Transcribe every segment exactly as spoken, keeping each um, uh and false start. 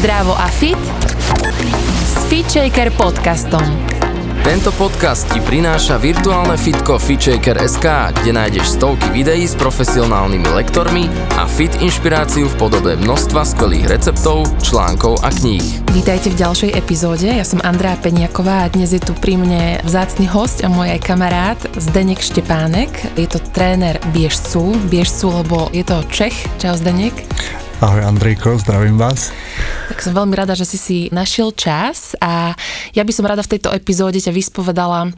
Zdravo a fit s FitShaker podcastom. Tento podcast ti prináša virtuálne fitko fit shaker bodka es ká, kde nájdeš stovky videí s profesionálnymi lektormi a fit inšpiráciu v podobe množstva skvelých receptov, článkov a kníh. Vítajte v ďalšej epizóde. Ja som Andrea Peniáková a dnes je tu pri mne vzácny hosť a môj aj kamarát Zdeněk Štěpánek. Je to tréner biežcu, biežcu, lebo je to Čech. Čau Zdeněk. Ahoj Andrejko, zdravím vás. Tak som veľmi rada, že si si našiel čas a ja by som rada v tejto epizóde ťa vyspovedala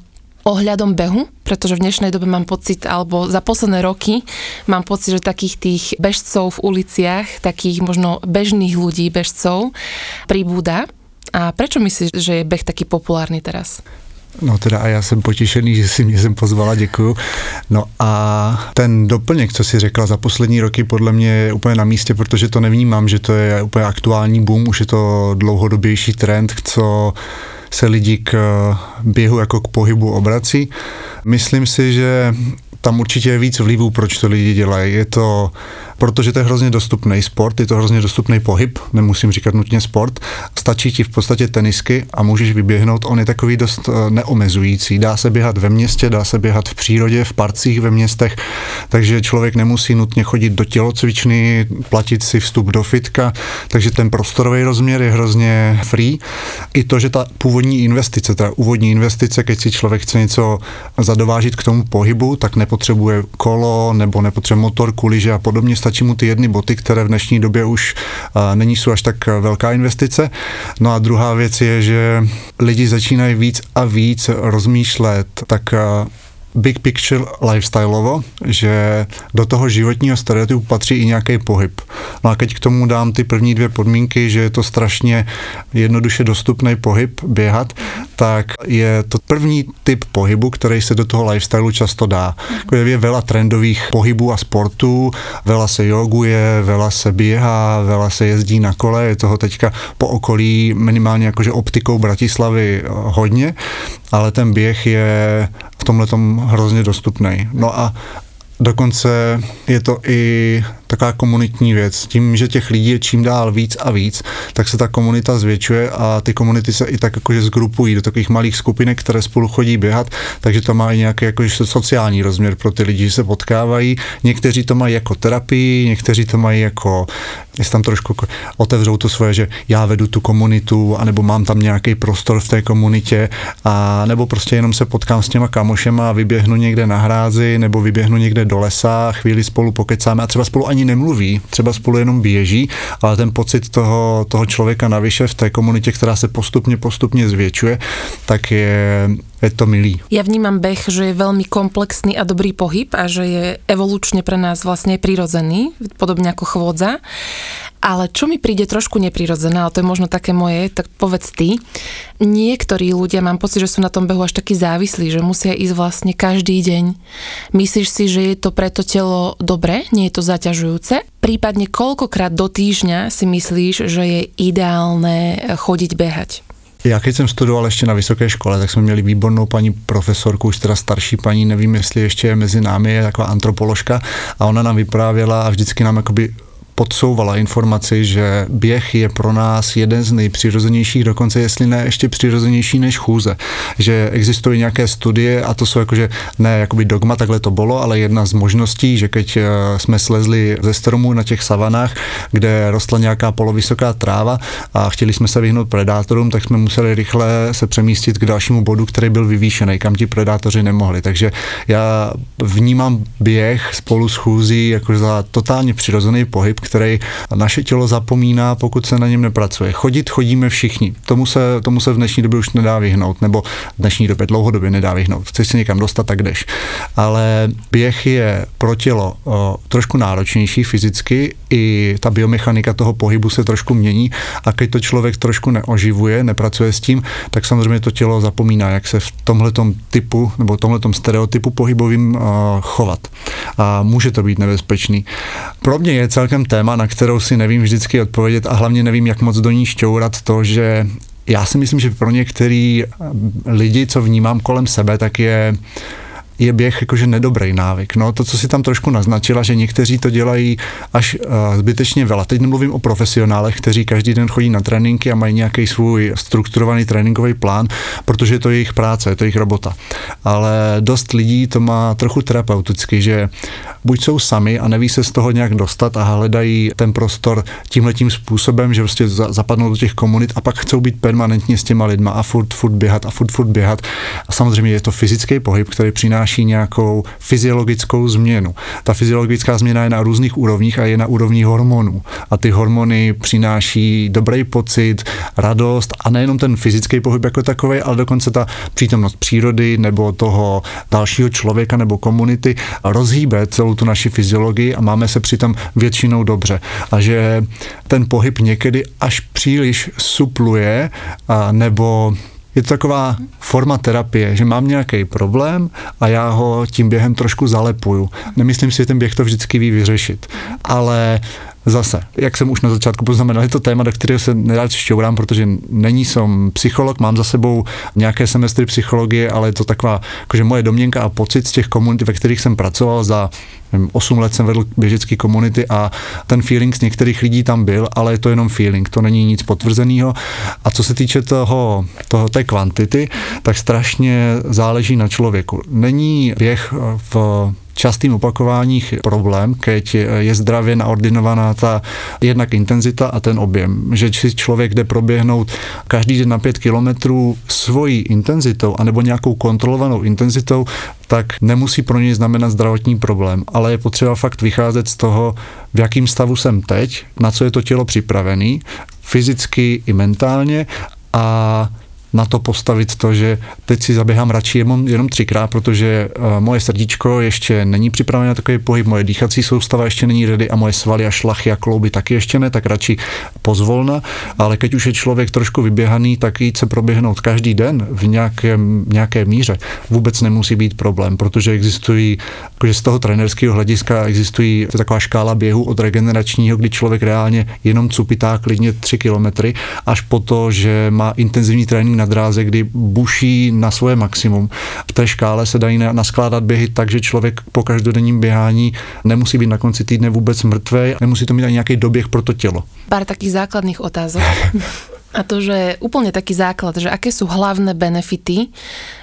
ohľadom behu, pretože v dnešnej dobe mám pocit, alebo za posledné roky mám pocit, že takých tých bežcov v uliciach, takých možno bežných ľudí, bežcov pribúda. A prečo myslíš, že je beh taký populárny teraz? No teda a já jsem potěšený, že si mě sem pozvala, děkuju. No a ten doplněk, co jsi řekla za poslední roky, podle mě je úplně na místě, protože to nevnímám, že to je úplně aktuální boom, už je to dlouhodobější trend, co se lidi k běhu jako k pohybu obrací. Myslím si, že tam určitě je víc vlivů, proč to lidi dělají. Je to, protože to je hrozně dostupný sport, je to hrozně dostupný pohyb, nemusím říkat nutně sport. Stačí ti v podstatě tenisky a můžeš vyběhnout. On je takový dost neomezující. Dá se běhat ve městě, dá se běhat v přírodě, v parcích ve městech, takže člověk nemusí nutně chodit do tělocvičny, platit si vstup do fitka, takže ten prostorový rozměr je hrozně free. I to, že ta původní investice, ta úvodní investice, keď si člověk chce něco zadovážit k tomu pohybu, tak ne potřebuje kolo nebo nepotřebuje motorku, lyže a podobně, stačí mu ty jedny boty, které v dnešní době už uh, není sú až tak velká investice. No a druhá věc je, že lidi začínají víc a víc rozmýšlet tak uh, big picture lifestyleovo, že do toho životního stereotypu patří i nějaký pohyb. No a keď k tomu dám ty první dvě podmínky, že je to strašně jednoduše dostupný pohyb, běhat, tak je to první typ pohybu, který se do toho lifestyleu často dá. Je veľa trendových pohybů a sportů, veľa se joguje, veľa se běhá, veľa se jezdí na kole, je toho teďka po okolí minimálně jakože optikou Bratislavy hodně, ale ten běh je v tomhletom hrozně dostupnej. No a dokonce je to i taková komunitní věc. Tím, že těch lidí je čím dál víc a víc, tak se ta komunita zvětšuje a ty komunity se i tak jakože zgrupují do takových malých skupinek, které spolu chodí běhat, takže to má i nějaký jakože sociální rozměr pro ty lidi, že se potkávají. Někteří to mají jako terapii, někteří to mají jako, jestli tam trošku otevřou to svoje, že já vedu tu komunitu, anebo mám tam nějaký prostor v té komunitě, a nebo prostě jenom se potkám s těma kamošema a vyběhnu někde na hrázi, nebo vyběhnu někde do lesa, chvíli spolu pokecáme a třeba spolu ani nemluví, třeba spolu jenom běží, ale ten pocit toho, toho člověka na výše v té komunitě, která se postupně, postupně zvětšuje, tak je, je to milý. Ja vnímam beh, že je veľmi komplexný a dobrý pohyb a že je evolučne pre nás vlastne prirodzený, podobne ako chôdza. Ale čo mi príde trošku neprirodzené, ale to je možno také moje, tak povedz ty. Niektorí ľudia, mám pocit, že sú na tom behu až takí závislí, že musia ísť vlastne každý deň. Myslíš si, že je to pre to telo dobre? Nie je to zaťažujúce? Prípadne koľkokrát do týždňa si myslíš, že je ideálne chodiť behať? Já keď jsem studoval ještě na vysoké škole, tak jsme měli výbornou paní profesorku, už teda starší paní, nevím, jestli ještě je mezi námi, je taková antropoložka, a ona nám vyprávěla a vždycky nám jakoby podsouvala informaci, že běh je pro nás jeden z nejpřirozenějších, dokonce jestli ne ještě přirozenější než chůze. Že existují nějaké studie a to jsou jakože, ne jakoby dogma, takhle to bylo, ale jedna z možností, že keď jsme slezli ze stromů na těch savanách, kde rostla nějaká polovysoká tráva a chtěli jsme se vyhnout predátorům, tak jsme museli rychle se přemístit k dalšímu bodu, který byl vyvýšený, kam ti predátoři nemohli. Takže já vnímám běh spolu s chůzí jako za totálně přirozený pohyb, který naše tělo zapomíná, pokud se na něm nepracuje. Chodit chodíme všichni. Tomu se, tomu se v dnešní době už nedá vyhnout, nebo v dnešní době dlouhodobě nedá vyhnout. Chceš se někam dostat, tak jdeš. Ale běh je pro tělo o, trošku náročnější fyzicky, i ta biomechanika toho pohybu se trošku mění a když to člověk trošku neoživuje, nepracuje s tím, tak samozřejmě to tělo zapomíná, jak se v tomhletom typu, nebo tomhletom stereotypu pohybovým o, chovat. A může to být nebezpečný. Pro mě je celkem téma, na kterou si nevím vždycky odpovědět a hlavně nevím, jak moc do ní šťourat to, že já si myslím, že pro některý lidi, co vnímám kolem sebe, tak je je běh jakože nedobrý návyk. No, to, co si tam trošku naznačila, že někteří to dělají až uh, zbytečně vela. Teď nemluvím o profesionálech, kteří každý den chodí na tréninky a mají nějaký svůj strukturovaný tréninkový plán, protože to je jejich práce, je to jejich robota. Ale dost lidí to má trochu terapeuticky, že buď jsou sami a neví se z toho nějak dostat a hledají ten prostor tímhletím způsobem, že prostě zapadnou do těch komunit a pak chcou být permanentně s těma lidma a furt, furt běhat a furt, furt běhat. A samozřejmě je to fyzický pohyb, který přináší nějakou fyziologickou změnu. Ta fyziologická změna je na různých úrovních a je na úrovni hormonů. A ty hormony přináší dobrý pocit, radost a nejenom ten fyzický pohyb jako takový, ale dokonce ta přítomnost přírody nebo toho dalšího člověka nebo komunity rozhýbe celou tu naši fyziologii a máme se přitom většinou dobře. A že ten pohyb někdy až příliš supluje a nebo je to taková forma terapie, že mám nějaký problém a já ho tím během trošku zalepuju. Nemyslím si, že ten běh to vždycky ví vyřešit, ale zase, jak jsem už na začátku poznamenal, je to téma, do kterého se nerad šťourám, protože není som psycholog, mám za sebou nějaké semestry psychologie, ale je to taková jakože moje domněnka a pocit z těch komunit, ve kterých jsem pracoval za osm let jsem vedl běžecký komunity a ten feeling z některých lidí tam byl, ale je to jenom feeling, to není nic potvrzeného. A co se týče toho, toho, té kvantity, tak strašně záleží na člověku. Není běh v častým opakováních problém, keď je zdravě naordinovaná ta jednak intenzita a ten objem. Že si člověk jde proběhnout každý den na pět kilometrů svojí intenzitou anebo nějakou kontrolovanou intenzitou, tak nemusí pro něj znamenat zdravotní problém, ale je potřeba fakt vycházet z toho, v jakým stavu jsem teď, na co je to tělo připravené, fyzicky i mentálně a na to postavit to, že teď si zaběhám radši jenom, jenom třikrát, protože moje srdíčko ještě není připravené na takový pohyb, moje dýchací soustava ještě není ready a moje svaly a šlachy a klouby taky ještě ne, tak radši pozvolna, ale keď už je člověk trošku vyběhaný, tak jít se proběhnout každý den v nějakém, nějaké míře vůbec nemusí být problém, protože existují, jakože z toho trenerského hlediska existují taková škála běhu od regeneračního, kdy člověk reálně jenom cupitá klidně tři kilometry, až po to, že má intenzivní trénink na dráze, kdy buší na svoje maximum. V té škále se dají naskládat běhy tak, že člověk po každodenním běhání nemusí být na konci týdne vůbec mrtvej, nemusí to mít ani nějaký doběh pro to tělo. Pár takých základných otázok. A to, že úplne taký základ, že aké sú hlavné benefity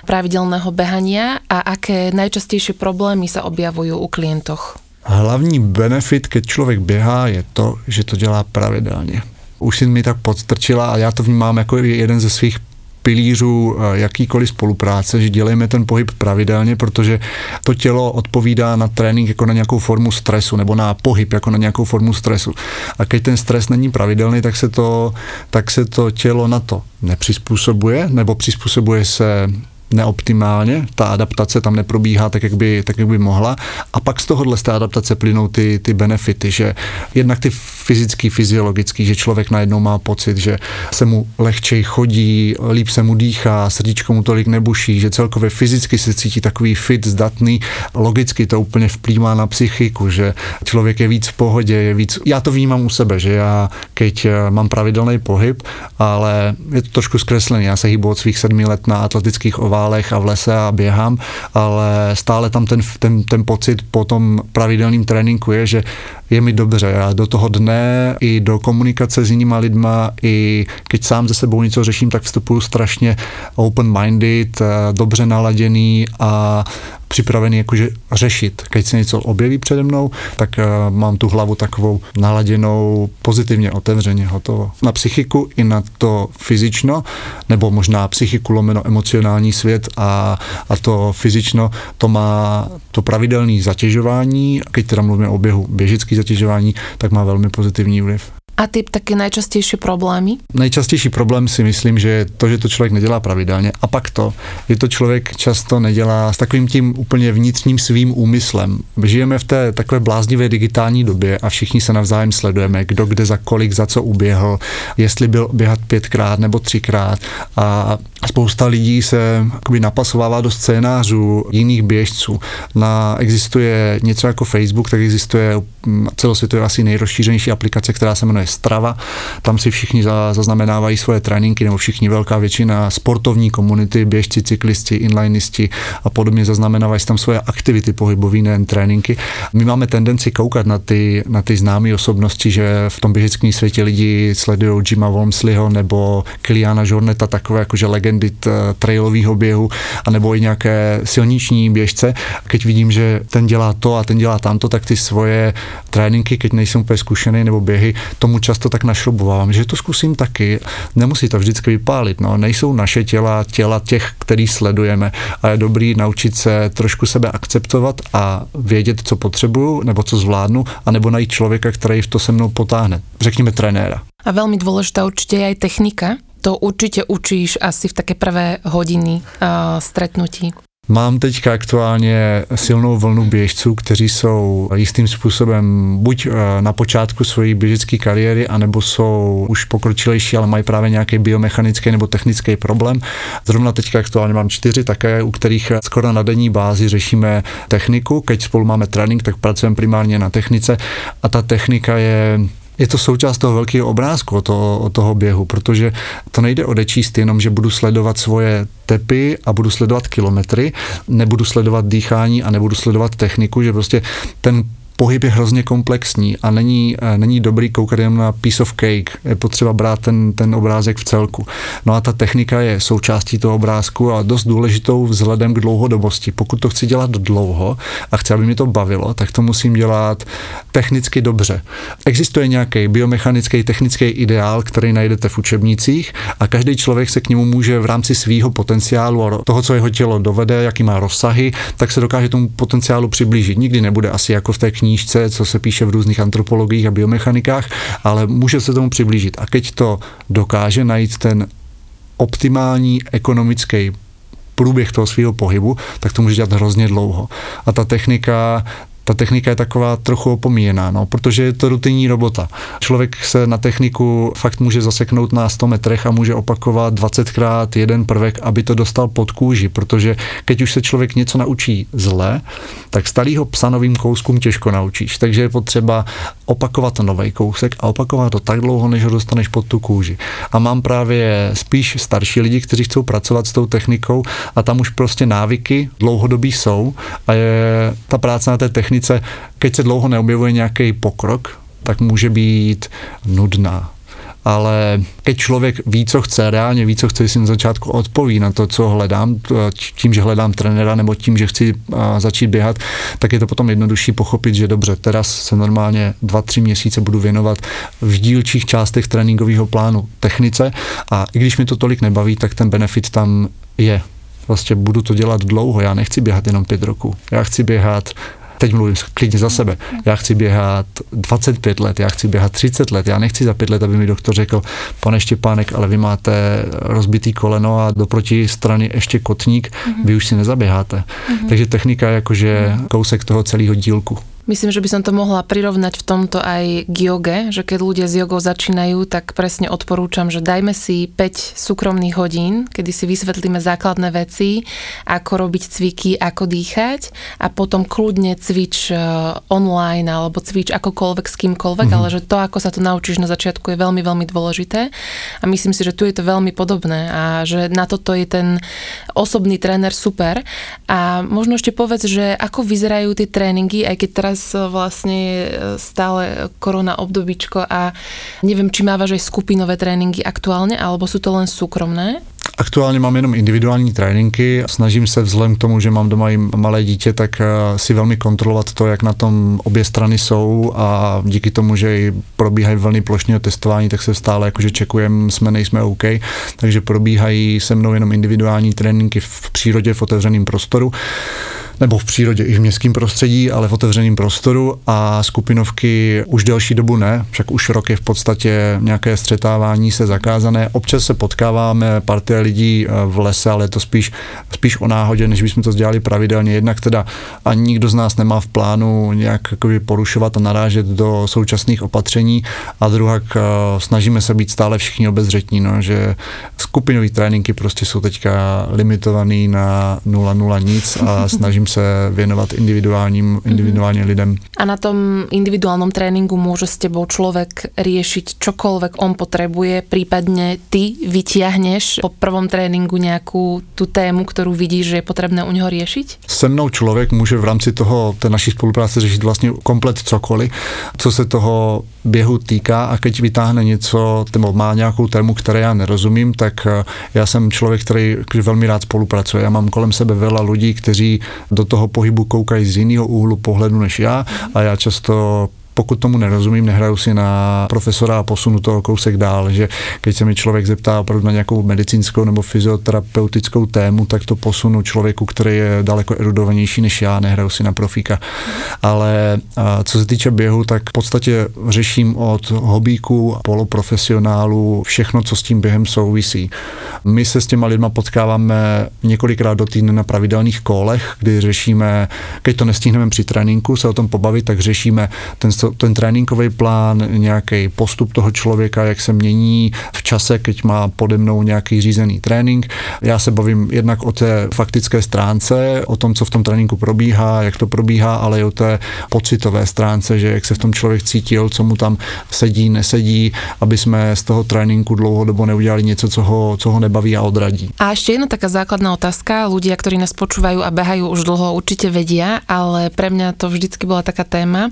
pravidelného behania a aké najčastejšie problémy sa objavujú u klientoch? Hlavní benefit, keď člověk běhá, je to, že to dělá pravidelně. Už si mi tak podstrčila a já to vnímám jako jeden ze svých pilířů jakýkoliv spolupráce, že dělejme ten pohyb pravidelně, protože to tělo odpovídá na trénink jako na nějakou formu stresu, nebo na pohyb jako na nějakou formu stresu. A keď ten stres není pravidelný, tak se to, tak se to tělo na to nepřizpůsobuje, nebo přizpůsobuje se neoptimálně, ta adaptace tam neprobíhá tak, jak by, tak, jak by mohla. A pak z tohohle z té adaptace plynou ty, ty benefity, že jednak ty fyzický, fyziologický, že člověk najednou má pocit, že se mu lehčej chodí, líp se mu dýchá, srdíčko mu tolik nebuší, že celkově fyzicky se cítí takový fit, zdatný. Logicky to úplně vplývá na psychiku, že člověk je víc v pohodě, je víc... Já to vnímám u sebe, že já, keď mám pravidelný pohyb, ale je to trošku zkreslený. Já se hýbu od svých sedmi let na atletických ovách a v lese a běhám, ale stále tam ten, ten, ten pocit po tom pravidelným tréninku je, že je mi dobře a do toho dne i do komunikace s jinýma lidma, i keď sám ze sebou něco řeším, tak vstupuju strašně open-minded, dobře naladěný a připravený jakože řešit. Keď se něco objeví přede mnou, tak mám tu hlavu takovou naladěnou, pozitivně otevřeně, hotovo. Na psychiku i na to fyzično, nebo možná psychiku lomeno emocionální svět a, a to fyzično, to má to pravidelné zatěžování, keď teda mluvíme o běhu běžický zatěžování, tak má velmi pozitivní vliv. A typ také najčastejšie problémy? Nejčastější problém si myslím, že je to, že to člověk nedělá pravidelně. A pak to, že to člověk často nedělá s takovým tím úplně vnitřním svým úmyslem. Žijeme v té takové bláznivé digitální době a všichni se navzájem sledujeme, kdo kde za kolik, za co uběhl, jestli byl běhat pětkrát nebo třikrát. A spousta lidí se jakoby napasovává do scénářů jiných běžců. Na, existuje něco jako Facebook, tak existuje celosvětově asi nejrozšířenější aplikace, která se jmenuje Strava. Tam si všichni zaznamenávají svoje tréninky, nebo všichni, velká většina sportovní komunity, běžci, cyklisti, inlinisti a podobně, zaznamenávají tam svoje aktivity pohybové, nejen tréninky. My máme tendenci koukat na ty, na ty známé osobnosti, že v tom běžeckém světě lidi sledují Jima Walmsleyho nebo Kiliana Jorneta, takové jakože legendy trailového běhu, anebo i nějaké silniční běžce. Keď vidím, že ten dělá to a ten dělá tamto, tak ty svoje tréninky, keď nejsem úplně zkušený, nebo běhy, tomu často tak našrobovávám, že to zkusím taky. Nemusí to vždycky vypálit, no. Nejsou naše těla těla těch, který sledujeme, a je dobrý naučit se trošku sebe akceptovat a vědět, co potřebuju nebo co zvládnu, anebo najít člověka, který v to se mnou potáhne. Řekněme trenéra. A velmi důležitá určitě je i technika. To určitě učíš asi v také prvé hodiny uh, stretnutí. Mám teďka aktuálně silnou vlnu běžců, kteří jsou jistým způsobem buď na počátku svojí běžecké kariéry, anebo jsou už pokročilejší, ale mají právě nějaký biomechanický nebo technický problém. Zrovna teďka aktuálně mám čtyři také, u kterých skoro na denní bázi řešíme techniku. Keď spolu máme trénink, tak pracujeme primárně na technice a ta technika je... Je to součást toho velkého obrázku o toho, o toho běhu, protože to nejde odečíst jenom, že budu sledovat svoje tepy a budu sledovat kilometry, nebudu sledovat dýchání a nebudu sledovat techniku, že prostě ten pohyb je hrozně komplexní a není, není dobrý koukat jenom na piece of cake. Je potřeba brát ten, ten obrázek v celku. No a ta technika je součástí toho obrázku a dost důležitou vzhledem k dlouhodobosti. Pokud to chci dělat dlouho a chci, aby mě to bavilo, tak to musím dělat technicky dobře. Existuje nějaký biomechanický, technický ideál, který najdete v učebnicích a každý člověk se k němu může v rámci svýho potenciálu a toho, co jeho tělo dovede, jaký má rozsahy, tak se dokáže tomu potenciálu přiblížit. Nikdy nebude asi jako v té knižce, co se píše v různých antropologiích a biomechanikách, ale může se tomu přiblížit. A keď to dokáže najít ten optimální ekonomický průběh toho svého pohybu, tak to může dělat hrozně dlouho. A ta technika... Ta technika je taková trochu opomíjená, no, protože je to rutinní robota. Člověk se na techniku fakt může zaseknout na sto metrech a může opakovat dvacetkrát jeden prvek, aby to dostal pod kůži, protože keď už se člověk něco naučí zle, tak starýho psa novým kouskům těžko naučíš, takže je potřeba opakovat nový kousek a opakovat to tak dlouho, než ho dostaneš pod tu kůži. A mám právě spíš starší lidi, kteří chcou pracovat s tou technikou a tam už prostě návyky dlouhodobí jsou a je ta práce na té technice, keď se dlouho neobjevuje nějaký pokrok, tak může být nudná. Ale keď člověk ví, co chce, reálně ví, co chce, si na začátku odpoví na to, co hledám, tím, že hledám trenéra nebo tím, že chci začít běhat, tak je to potom jednodušší pochopit, že dobře, teraz se normálně dva, tři měsíce budu věnovat v dílčích částech tréninkového plánu technice a i když mi to tolik nebaví, tak ten benefit tam je. Vlastně budu to dělat dlouho, já nechci běhat jenom pět roků, já chci běhat. Teď mluvím klidně za sebe. Já chci běhat dvacet pět let, já chci běhat třicet let, já nechci za pět let, aby mi doktor řekl, pane Štěpánek, ale vy máte rozbitý koleno a do protistrany ještě kotník, mm-hmm. vy už si nezaběháte. Mm-hmm. Takže technika je jakože kousek toho celého dílku. Myslím, že by som to mohla prirovnať v tomto aj k joge, že keď ľudia s jogou začínajú, tak presne odporúčam, že dajme si päť súkromných hodín, kedy si vysvetlíme základné veci, ako robiť cviky, ako dýchať a potom kľudne cvič online alebo cvič akokoľvek s kýmkoľvek, mm-hmm. ale že to, ako sa to naučíš na začiatku, je veľmi, veľmi dôležité a myslím si, že tu je to veľmi podobné a že na toto je ten osobný tréner super. A možno ešte povedz, že ako vyzerajú tie tréningy, aj keď teraz vlastne stále korona obdobíčko a neviem, či mávaš aj skupinové tréningy aktuálne, alebo sú to len súkromné? Aktuálně mám jenom individuální tréninky. Snažím se vzhledem k tomu, že mám doma i malé dítě, tak si velmi kontrolovat to, jak na tom obě strany jsou a díky tomu, že i probíhají vlny plošného testování, tak se stále jakože čekujeme, jsme, nejsme OK. Takže probíhají se mnou jenom individuální tréninky v přírodě, v otevřeném prostoru. Nebo v přírodě i v městském prostředí, ale v otevřeném prostoru a skupinovky už delší dobu ne, však už rok je v podstatě nějaké střetávání se zakázané. Občas se potkáváme, partie lidí v lese, ale je to spíš, spíš o náhodě, než bychom to dělali pravidelně. Jednak teda ani nikdo z nás nemá v plánu nějak porušovat a narážet do současných opatření a druhak snažíme se být stále všichni obezřetní, no, že skupinový tréninky prostě jsou teďka limitovaný na nula nula nic a snažím se věnovat individuálním, individuálně lidem. A na tom individuálnom tréningu môže s tebou človek riešiť čokoľvek on potrebuje, prípadne ty vytiahneš po prvom tréninku nejakú tú tému, ktorú vidíš, že je potrebné u něho riešiť? Se mnou člověk může v rámci toho, té naší spolupráce řešit vlastně komplet cokoliv, co se toho běhu týká, a keď vytáhne něco, nebo má nějakou tému, které já nerozumím, tak já jsem člověk, který velmi rád spolupracuje. Já mám kolem sebe veľa lidí, kteří do toho pohybu koukají z jiného úhlu pohledu než já, a já často, pokud tomu nerozumím, nehraju si na profesora a posunu toho kousek dál, že keď se mi člověk zeptá opravdu na nějakou medicínskou nebo fyzioterapeutickou tému, tak to posunu člověku, který je daleko erudovanější než já, nehraju si na profíka. Ale co se týče běhu, tak v podstatě řeším od hobíku, poloprofesionálu, všechno, co s tím během souvisí. My se s těma lidma potkáváme několikrát do týdne na pravidelných kolech, kdy řešíme, keď to nestihneme při tréninku se o tom pobavit, tak řešíme ten ten tréninkový plán, nějaký postup toho člověka, jak se mění v čase, keď má pode mnou nějaký řízený trénink. Já se bavím jednak o té faktické stránce, o tom, co v tom tréninku probíhá, jak to probíhá, ale i o té pocitové stránce, že jak se v tom člověk cítil, co mu tam sedí, nesedí, aby jsme z toho tréninku dlouhodobo neudělali něco, co ho, co ho nebaví a odradí. A ještě jedna taká základná otázka. Ľudia, ktorí nás počúvajú a behajú už dlho, určite vedia, ale pre mňa to vždycky bola taká téma.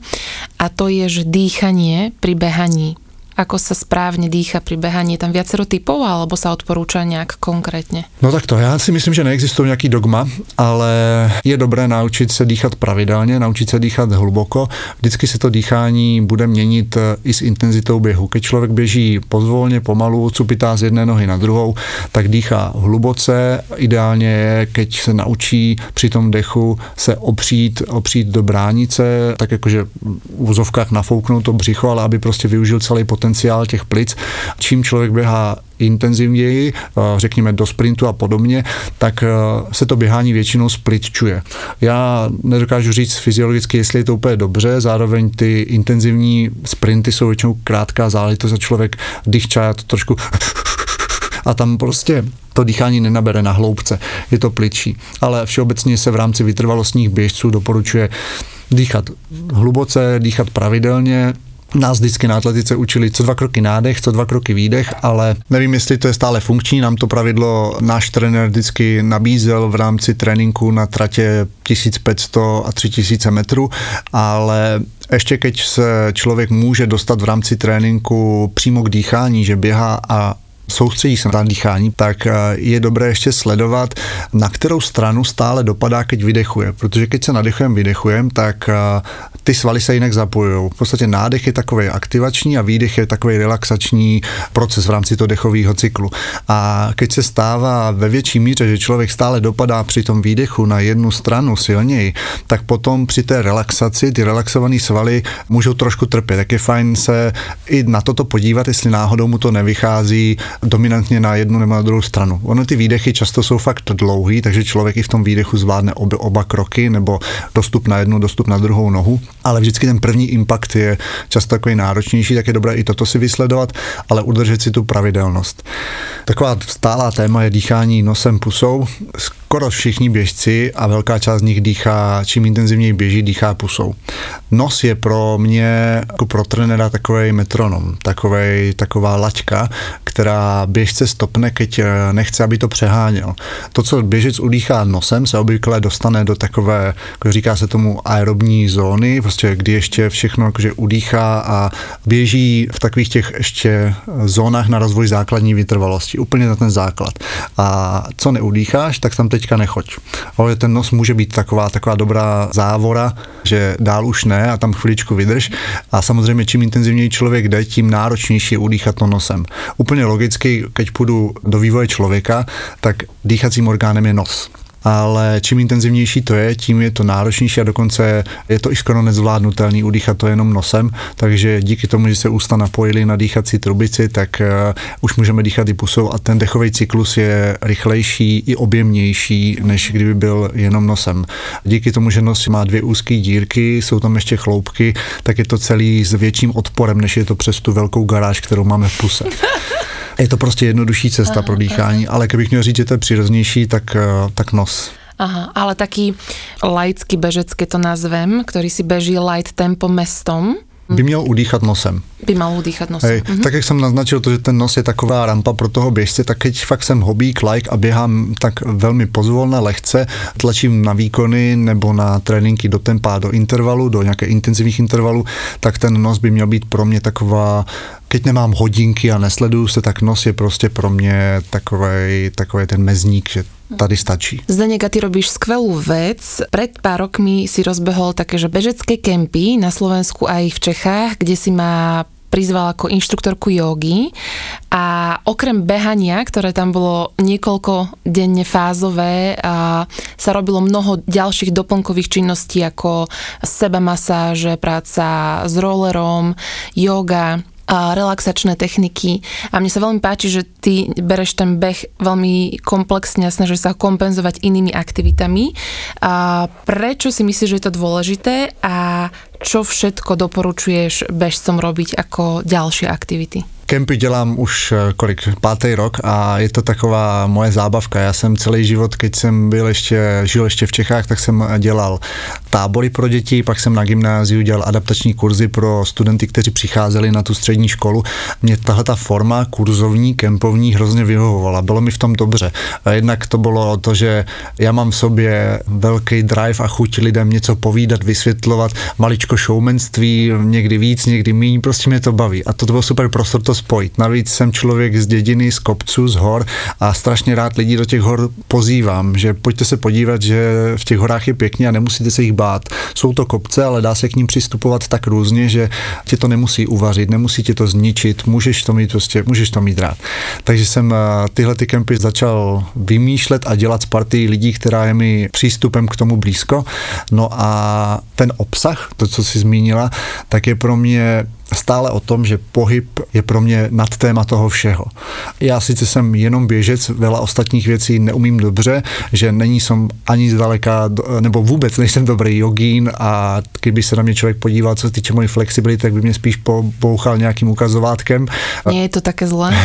A A to je, že dýchanie pri behaní. Ako sa správne dýcha pri behaní? Je tam viacero typov, alebo sa odporúča nejak konkrétne? No takto, ja si myslím, že neexistuje nejaký dogma, ale je dobré naučiť sa dýchat pravidelne, naučiť sa dýchat hluboko. Vždycky sa to dýchání bude měnit i s intenzitou běhu. Keď člověk běží pozvolně, pomalu, cupitá z jedné nohy na druhou, tak dýchá hluboce. Ideálně je, keď se naučí při tom dechu se opřít, opřít do bránice, tak jakože v úzovkách nafouknout to břicho, ale aby prostě využil celý potenciál potenciál těch plic. Čím člověk běhá intenzivněji, řekněme do sprintu a podobně, tak se to běhání většinou splitčuje. Já nedokážu říct fyziologicky, jestli je to úplně dobře, zároveň ty intenzivní sprinty jsou většinou krátká záležitost a člověk dýchčá, já to trošku a tam prostě to dýchání nenabere na hloubce, je to plitší. Ale všeobecně se v rámci vytrvalostních běžců doporučuje dýchat hluboce, dýchat pravidelně. Nás vždycky na atletice učili co dva kroky nádech, co dva kroky výdech, ale nevím, jestli to je stále funkční. Nám to pravidlo náš trenér vždycky nabízel v rámci tréninku na tratě tisíc päťsto a tritisíc metrů, ale ještě keď se člověk může dostat v rámci tréninku přímo k dýchání, že běhá a soustředí se na dýchání, tak je dobré ještě sledovat, na kterou stranu stále dopadá, keď vydechuje. Protože keď se nadechujeme, vydechujeme, tak ty svaly se jinak zapojujou. V podstatě nádech je takový aktivační a výdech je takový relaxační proces v rámci toho dechového cyklu. A keď se stává ve větší míře, že člověk stále dopadá při tom výdechu na jednu stranu silněji, tak potom při té relaxaci ty relaxované svaly můžou trošku trpět. Tak je fajn se i na toto podívat, jestli náhodou mu to nevychází dominantně na jednu nebo na druhou stranu. Ono ty výdechy často jsou fakt dlouhý, takže člověk i v tom výdechu zvládne oba, oba kroky, nebo dostup na jednu, dostup na druhou nohu, ale vždycky ten první impact je často takový náročnější, tak je dobré i toto si vysledovat, ale udržet si tu pravidelnost. Taková stálá téma je dýchání nosem pusou. Skoro všichni běžci a velká část z nich dýchá, čím intenzivněji běží, dýchá pusou. Nos je pro mě, jako pro trenera, takovej metronom, takovej, taková laťka, která běžce stopne, keď nechce, aby to přeháněl. To, co běžec udýchá nosem, se obvykle dostane do takové, jako říká se tomu, aerobní zóny, prostě kdy ještě všechno jakože udýchá a běží v takových těch ještě zónách na rozvoj základní vytrvalosti, úplně na ten základ. A co neudýcháš, tak tam teďka nechoď. Ale ten nos může být taková, taková dobrá závora, že dál už ne a tam chviličku vydrž. A samozřejmě čím intenzivněji člověk jde, tím náročnější je udýchat to nosem. Úplně logicky, keď půjdu do vývoje člověka, tak dýchacím orgánem je nos. Ale čím intenzivnější to je, tím je to náročnější a dokonce je to i skoro nezvládnutelný udýchat to jenom nosem, takže díky tomu, že se ústa napojily na dýchací trubici, tak už můžeme dýchat i pusou a ten dechový cyklus je rychlejší i objemnější, než kdyby byl jenom nosem. Díky tomu, že nos má dvě úzké dírky, jsou tam ještě chloupky, tak je to celý s větším odporem, než je to přes tu velkou garáž, kterou máme v puse. Je to prostě jednodušší cesta aha, pro dýchání, aha. Ale kdybych měl říct, že to je přirozenější, tak, tak nos. Aha, ale taký laický bežec, keď to nazvem, ktorý si beží light tempo mestom, by měl udýchat nosem. By mal udýchat nosem. Hej, mhm. Tak jak jsem naznačil to, že ten nos je taková rampa pro toho běžce, tak keď fakt jsem hobík, like a běhám tak velmi pozvolna, lehce, tlačím na výkony nebo na tréninky do tempa, do intervalu, do nějaké intenzivních intervalů, tak ten nos by měl být pro mě taková, keď nemám hodinky a nesleduju se, tak nos je prostě pro mě takovej, takovej ten mezník, že tady stačí. Zdeněk, a ty robíš skvelú vec. Pred pár rokmi si rozbehol také, že bežecké kempy na Slovensku aj v Čechách, kde si ma prizval ako inštruktorku jógy a okrem behania, ktoré tam bolo niekoľko denne fázové, a sa robilo mnoho ďalších doplnkových činností ako sebamasáže, práca s rollerom, jóga, a relaxačné techniky. A mne sa veľmi páči, že ty bereš ten beh veľmi komplexne a snažíš sa kompenzovať inými aktivitami. A prečo si myslíš, že je to dôležité a čo všetko doporučuješ bežcom robiť ako ďalšie aktivity? Kempy dělám už kolik, pátý rok a je to taková moje zábavka. Já jsem celý život, keď jsem byl ještě, žil ještě v Čechách, tak jsem dělal tábory pro děti, pak jsem na gymnáziu dělal adaptační kurzy pro studenty, kteří přicházeli na tu střední školu. Mě tahle ta forma kurzovní, kempovní hrozně vyhovovala. Bylo mi v tom dobře. Jednak to bylo to, že já mám v sobě velký drive a chuť lidem něco povídat, vysvětlovat, maličko showmanství, někdy víc, někdy míň, prostě mě to baví. A to bylo super prostor to spojit. Navíc jsem člověk z dědiny, z kopců, z hor a strašně rád lidi do těch hor pozývám, že pojďte se podívat, že v těch horách je pěkně a nemusíte se jich bát. Jsou to kopce, ale dá se k ním přistupovat tak různě, že tě to nemusí uvařit, nemusí tě to zničit, můžeš to mít prostě, můžeš to mít rád. Takže jsem tyhle ty kempy začal vymýšlet a dělat s partii lidí, která je mi přístupem k tomu blízko. No a ten obsah, to, co jsi zmínila, tak je pro mě stále o tom, že pohyb je pro mě nad téma toho všeho. Já sice jsem jenom běžec, veľa ostatních věcí neumím dobře, že není som ani zdaleka, nebo vůbec nejsem dobrý jogín a kdyby se na mě člověk podíval, co se týče mojí flexibility, tak by mě spíš pobouchal nějakým ukazovátkem. Nie je to také zlé.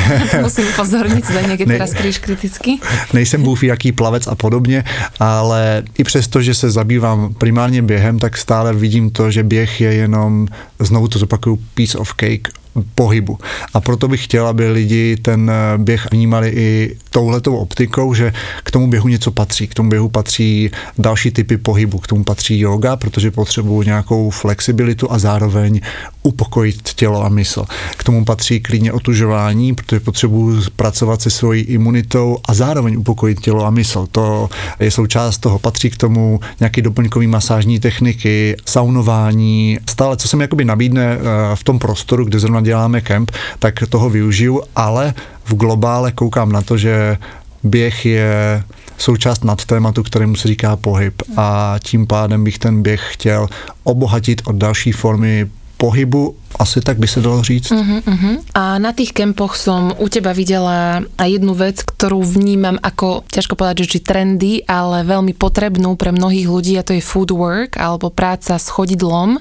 Musím upozornit, zda někde ne, teraz príliš kriticky. Nejsem bůh ví jaký plavec a podobně, ale i přesto, že se zabývám primárně během, tak stále vidím to, že běh je jenom, znovu to zopakuju, piece of cake pohybu. A proto bych chtěl, aby lidi ten běh vnímali i touhletou optikou, že k tomu běhu něco patří. K tomu běhu patří další typy pohybu. K tomu patří jóga, protože potřebuju nějakou flexibilitu a zároveň upokojit tělo a mysl. K tomu patří klidně otužování, protože potřebuju pracovat se svojí imunitou a zároveň upokojit tělo a mysl. To je součást toho. Patří k tomu nějaký doplňkový masážní techniky, saunování, stále, co se mi jakoby nabídne v tom prostoru, kde zrovna děláme kemp, tak toho využiju, ale v globále koukám na to, že běh je součást nad tématu, kterému se říká pohyb a tím pádem bych ten běh chtěl obohatit od další formy pohybu, asi tak by sa dalo říct. Uh-huh, uh-huh. A na tých kempoch som u teba videla aj jednu vec, ktorú vnímam ako, ťažko povedať, že či trendy, ale veľmi potrebnú pre mnohých ľudí a to je footwork alebo práca s chodidlom,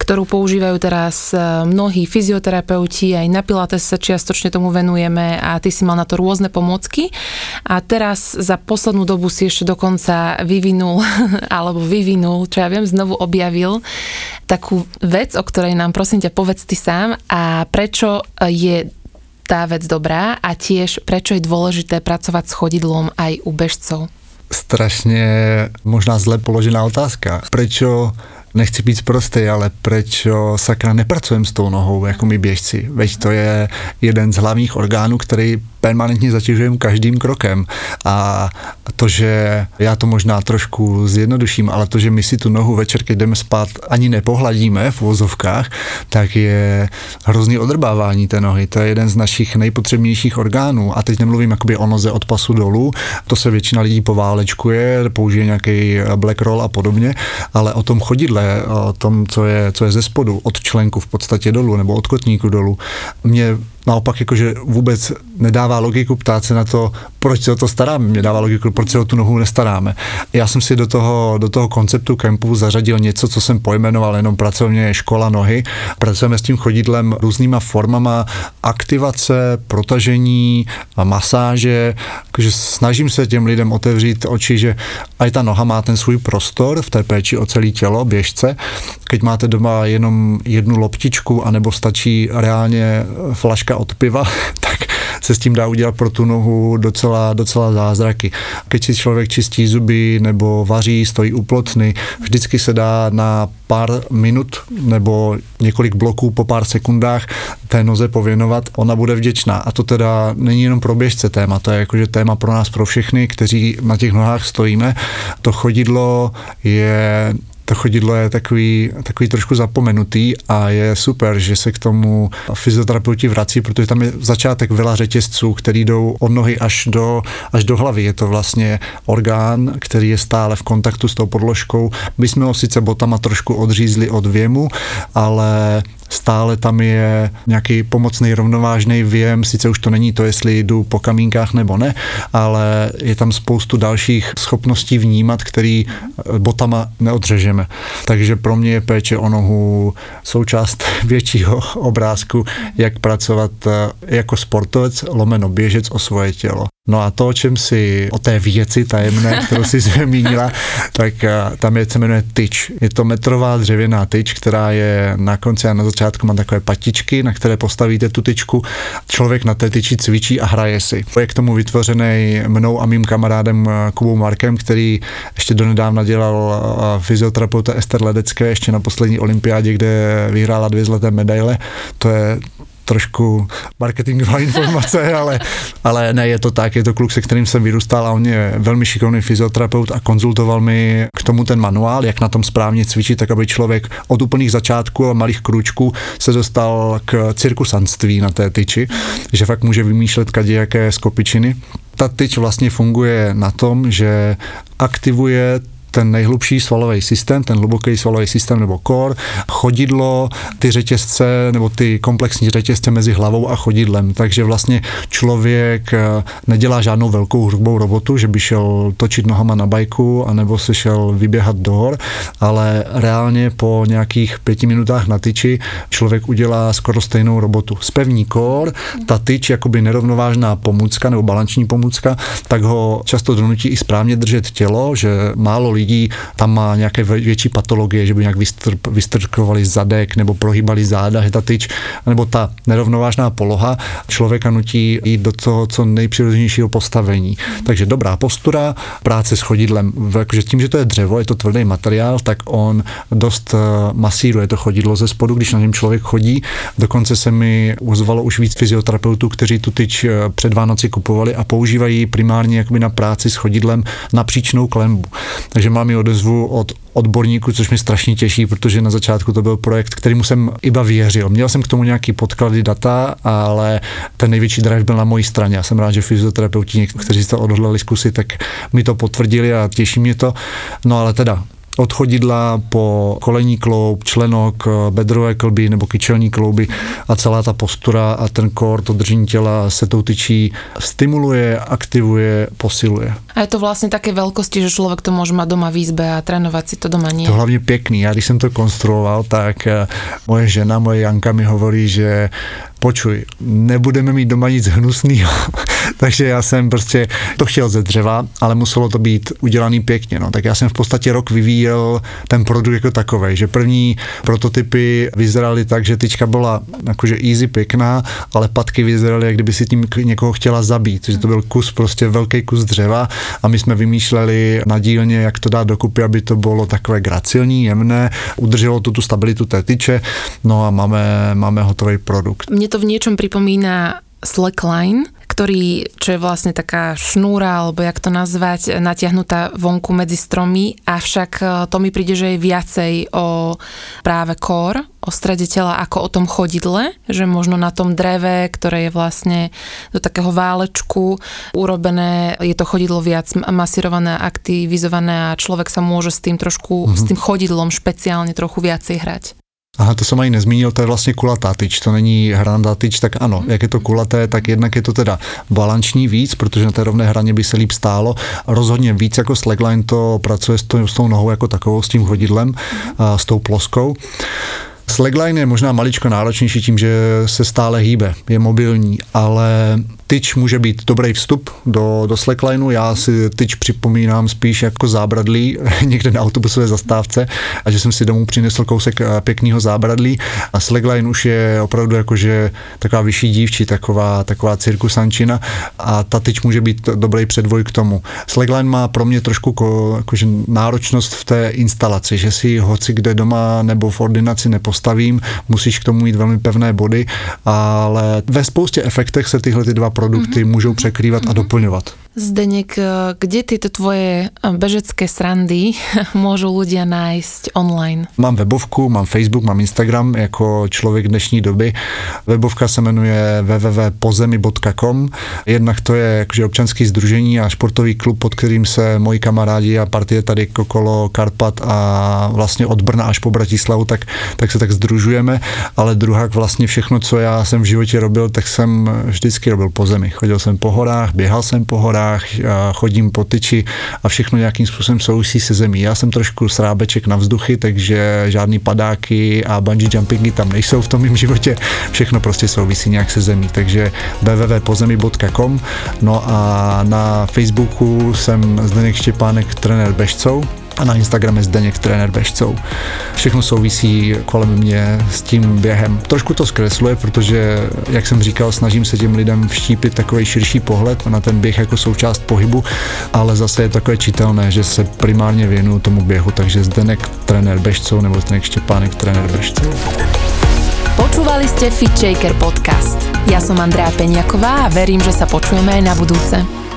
ktorú používajú teraz mnohí fyzioterapeuti, aj na Pilates sa čiastočne tomu venujeme a ty si mal na to rôzne pomôcky a teraz za poslednú dobu si ešte dokonca vyvinul alebo vyvinul, čo ja viem, znovu objavil takú vec, o ktorej nám prosím ťa povedz ty sám a prečo je tá vec dobrá a tiež prečo je dôležité pracovať s chodidlom aj u bežcov? Strašne možná zle položená otázka. Prečo, nechci být prostý, ale prečo sakra nepracujem s tou nohou, jako my běžci? Veď to je jeden z hlavních orgánů, který permanentně zatěžujem každým krokem. A to, že já to možná trošku zjednoduším, ale to, že my si tu nohu večer, keď jdeme spát, ani nepohladíme v uvozovkách, tak je hrozný odrbávání té nohy. To je jeden z našich nejpotřebnějších orgánů. A teď nemluvím jakoby o noze od pasu dolů, to se většina lidí poválečkuje, použije nějaký black roll a podobně, ale o tom chodidle, o tom, co je, co je ze spodu, od členku v podstatě dolů nebo od kotníku dolů, mě naopak jakože vůbec nedává logiku ptát se na to, proč se o to staráme. Mě dává logiku, proč se o tu nohu nestaráme. Já jsem si do toho, do toho konceptu kempu zařadil něco, co jsem pojmenoval jenom pracovně škola nohy. Pracujeme s tím chodidlem různýma formama aktivace, protažení, masáže. Takže snažím se těm lidem otevřít oči, že aj ta noha má ten svůj prostor v té péči o celé tělo, běžce. Keď máte doma jenom jednu loptičku, anebo stačí reálně flaška od piva, tak se s tím dá udělat pro tu nohu docela, docela zázraky. Keď si člověk čistí zuby nebo vaří, stojí u plotny, vždycky se dá na pár minut nebo několik bloků po pár sekundách té noze pověnovat, ona bude vděčná. A to teda není jenom pro běžce téma, to je jakože téma pro nás, pro všechny, kteří na těch nohách stojíme. To chodidlo je... To chodidlo je takový, takový trošku zapomenutý a je super, že se k tomu fyzioterapeuti vrací, protože tam je začátek vela řetězců, který jdou od nohy až do, až do hlavy. Je to vlastně orgán, který je stále v kontaktu s tou podložkou. My jsme ho sice botama trošku odřízli od věmu, ale stále tam je nějaký pomocný rovnovážný věm, sice už to není to, jestli jdu po kamínkách nebo ne, ale je tam spoustu dalších schopností vnímat, který botama neodřežeme. Takže pro mě je péče o nohu součást většího obrázku, jak pracovat jako sportovec, lomeno běžec o svoje tělo. No a to, o čem si, o té věci tajemné, kterou si zmínila, tak tam je, se jmenuje tyč. Je to metrová dřevěná tyč, která je na konci a na začátku má takové patičky, na které postavíte tu tyčku. Člověk na té tyči cvičí a hraje si. Je k tomu vytvořený mnou a mým kamarádem Kubou Markem, který ještě donedávna dělal fyzioterapeuta Ester Ledecké, ještě na poslední olympiádě, kde vyhrála dvě zlaté medaile. To je trošku marketingová informace, ale, ale ne, je to tak, je to kluk, se kterým jsem vyrůstal a on je velmi šikovný fyzioterapeut a konzultoval mi k tomu ten manuál, jak na tom správně cvičit, tak aby člověk od úplných začátků a malých krůčků se dostal k cirkusanství na té tyči, že fakt může vymýšlet kadejaké skopičiny. Ta tyč vlastně funguje na tom, že aktivuje ten nejhlubší svalový systém, ten hluboký svalový systém nebo core, chodidlo, ty řetězce nebo ty komplexní řetězce mezi hlavou a chodidlem. Takže vlastně člověk nedělá žádnou velkou hrubou robotu, že by šel točit nohama na bajku anebo se šel vyběhat do hor, ale reálně po nějakých pěti minutách na tyči člověk udělá skoro stejnou robotu. Spevní core, ta tyč, jakoby nerovnovážná pomůcka nebo balanční pomůcka, tak ho často donutí i správně držet tělo, že málo lidí tam má nějaké větší patologie, že by nějak vystrp, vystrčkovali zadek nebo prohýbali záda, že ta tyč, nebo ta nerovnovážná poloha člověka nutí jít do toho co nejpřirozenějšího postavení. Takže dobrá postura, práce s chodidlem, že tím, že to je dřevo, je to tvrdý materiál, tak on dost masíruje to chodidlo ze spodu, když na něm člověk chodí. Dokonce se mi ozvalo už víc fyzioterapeutů, kteří tu tyč před Vánoci kupovali a používají primárně jakoby na práci s chodidlem na příčnou klembu. Takže mám i odezvu od odborníků, což mě strašně těší, protože na začátku to byl projekt, kterému jsem iba věřil. Měl jsem k tomu nějaký podklady, data, ale ten největší drive byl na mojí straně. Já jsem rád, že fyzioterapeuti, kteří to odhodlali zkusit, tak mi to potvrdili a těší mě to. No ale teda od chodidla po kolení kloub, členok, bedrové klby nebo kyčelní klouby a celá ta postura a ten kor, to držení těla se tou tyčí stimuluje, aktivuje, posiluje. A je to vlastně také velkosti, že člověk to může mít doma v izbe a trénovat si to doma nie. To hlavně pěkný. Já když jsem to konstruoval, tak moje žena, moje Janka mi hovorí, že počuj, nebudeme mít doma nic hnusného. Takže já jsem prostě to chtěl ze dřeva, ale muselo to být udělaný pěkně. No. Tak já jsem v podstatě rok vyvíjel ten produkt jako takovej, že první prototypy vyzeraly tak, že tyčka byla jakože easy, pěkná, ale patky vyzeraly, jak kdyby si tím někoho chtěla zabít. Takže to byl kus, prostě velký kus dřeva a my jsme vymýšleli na dílně, jak to dát dokupy, aby to bylo takové gracilní, jemné, udrželo tu, tu stabilitu té tyče, no a máme, máme hotový produkt. Mne to v niečom pripomína slackline, ktorý, čo je vlastne taká šnúra, alebo jak to nazvať, natiahnutá vonku medzi stromy, avšak to mi príde, že je viacej o práve core, o strede tela, ako o tom chodidle, že možno na tom dreve, ktoré je vlastne do takého válečku urobené, je to chodidlo viac masírované, aktivizované a človek sa môže s tým trošku, mm-hmm. s tým chodidlom špeciálne trochu viacej hrať. Aha, to jsem ani nezmínil, to je vlastně kulatá tyč, to není hraná tyč, tak ano, jak je to kulaté, tak jednak je to teda balanční víc, protože na té rovné hraně by se líp stálo, rozhodně víc jako slackline to pracuje s tou, s tou nohou jako takovou, s tím chodidlem, a s tou ploskou. Slackline je možná maličko náročnější tím, že se stále hýbe, je mobilní, ale tyč může být dobrý vstup do, do slacklineu. Já si tyč připomínám spíš jako zábradlí někde na autobusové zastávce a že jsem si domů přinesl kousek pěkného zábradlí a slackline už je opravdu jakože taková vyšší dívčí, taková, taková cirkusančina a ta tyč může být dobrý předvoj k tomu. Slackline má pro mě trošku ko, jakože náročnost v té instalaci, že si hoci kde doma nebo v ordinaci nepostavím, musíš k tomu mít velmi pevné body, ale ve spoustě efektech se tyhle ty dva produkty mm-hmm. môžu prekrývať mm-hmm. a doplňovať. Zdeněk, kde tieto tvoje bežecké srandy môžu ľudia nájsť online? Mám webovku, mám Facebook, mám Instagram ako človek dnešní doby. Webovka sa menuje w w w tečka pozemi tečka com. Jednak to je akože občanský združení a športový klub, pod ktorým sa moji kamarádi a partie tady okolo Karpat a vlastne od Brna až po Bratislavu, tak, tak sa tak združujeme, ale druhák vlastne všechno, co ja som v živote robil, tak som vždycky robil po zemi. Chodil jsem po horách, běhal jsem po horách, chodím po tyči a všechno nějakým způsobem souvisí se zemí. Já jsem trošku srábeček na vzduchy, takže žádný padáky a bungee jumpingy tam nejsou v tom mém životě. Všechno prostě souvisí nějak se zemí, takže w w w tečka pozemi tečka com. No a na Facebooku jsem Zdeněk Štěpánek, trenér bežců. A na Instagrame Zdeněk trenér bežců. Všechno souvisí kolem mě s tím během. Trošku to zkresluje, protože, jak jsem říkal, snažím se těm lidem vštípit takový širší pohled na ten běh jako součást pohybu, ale zase je takové čitelné, že se primárně věnuju tomu běhu, takže Zdeněk trenér bežců nebo Zdeněk Štěpánek trenér bežců. Počúvali ste FitShaker podcast. Ja som Andrea Peniáková a verím, že sa počujeme aj na budúce.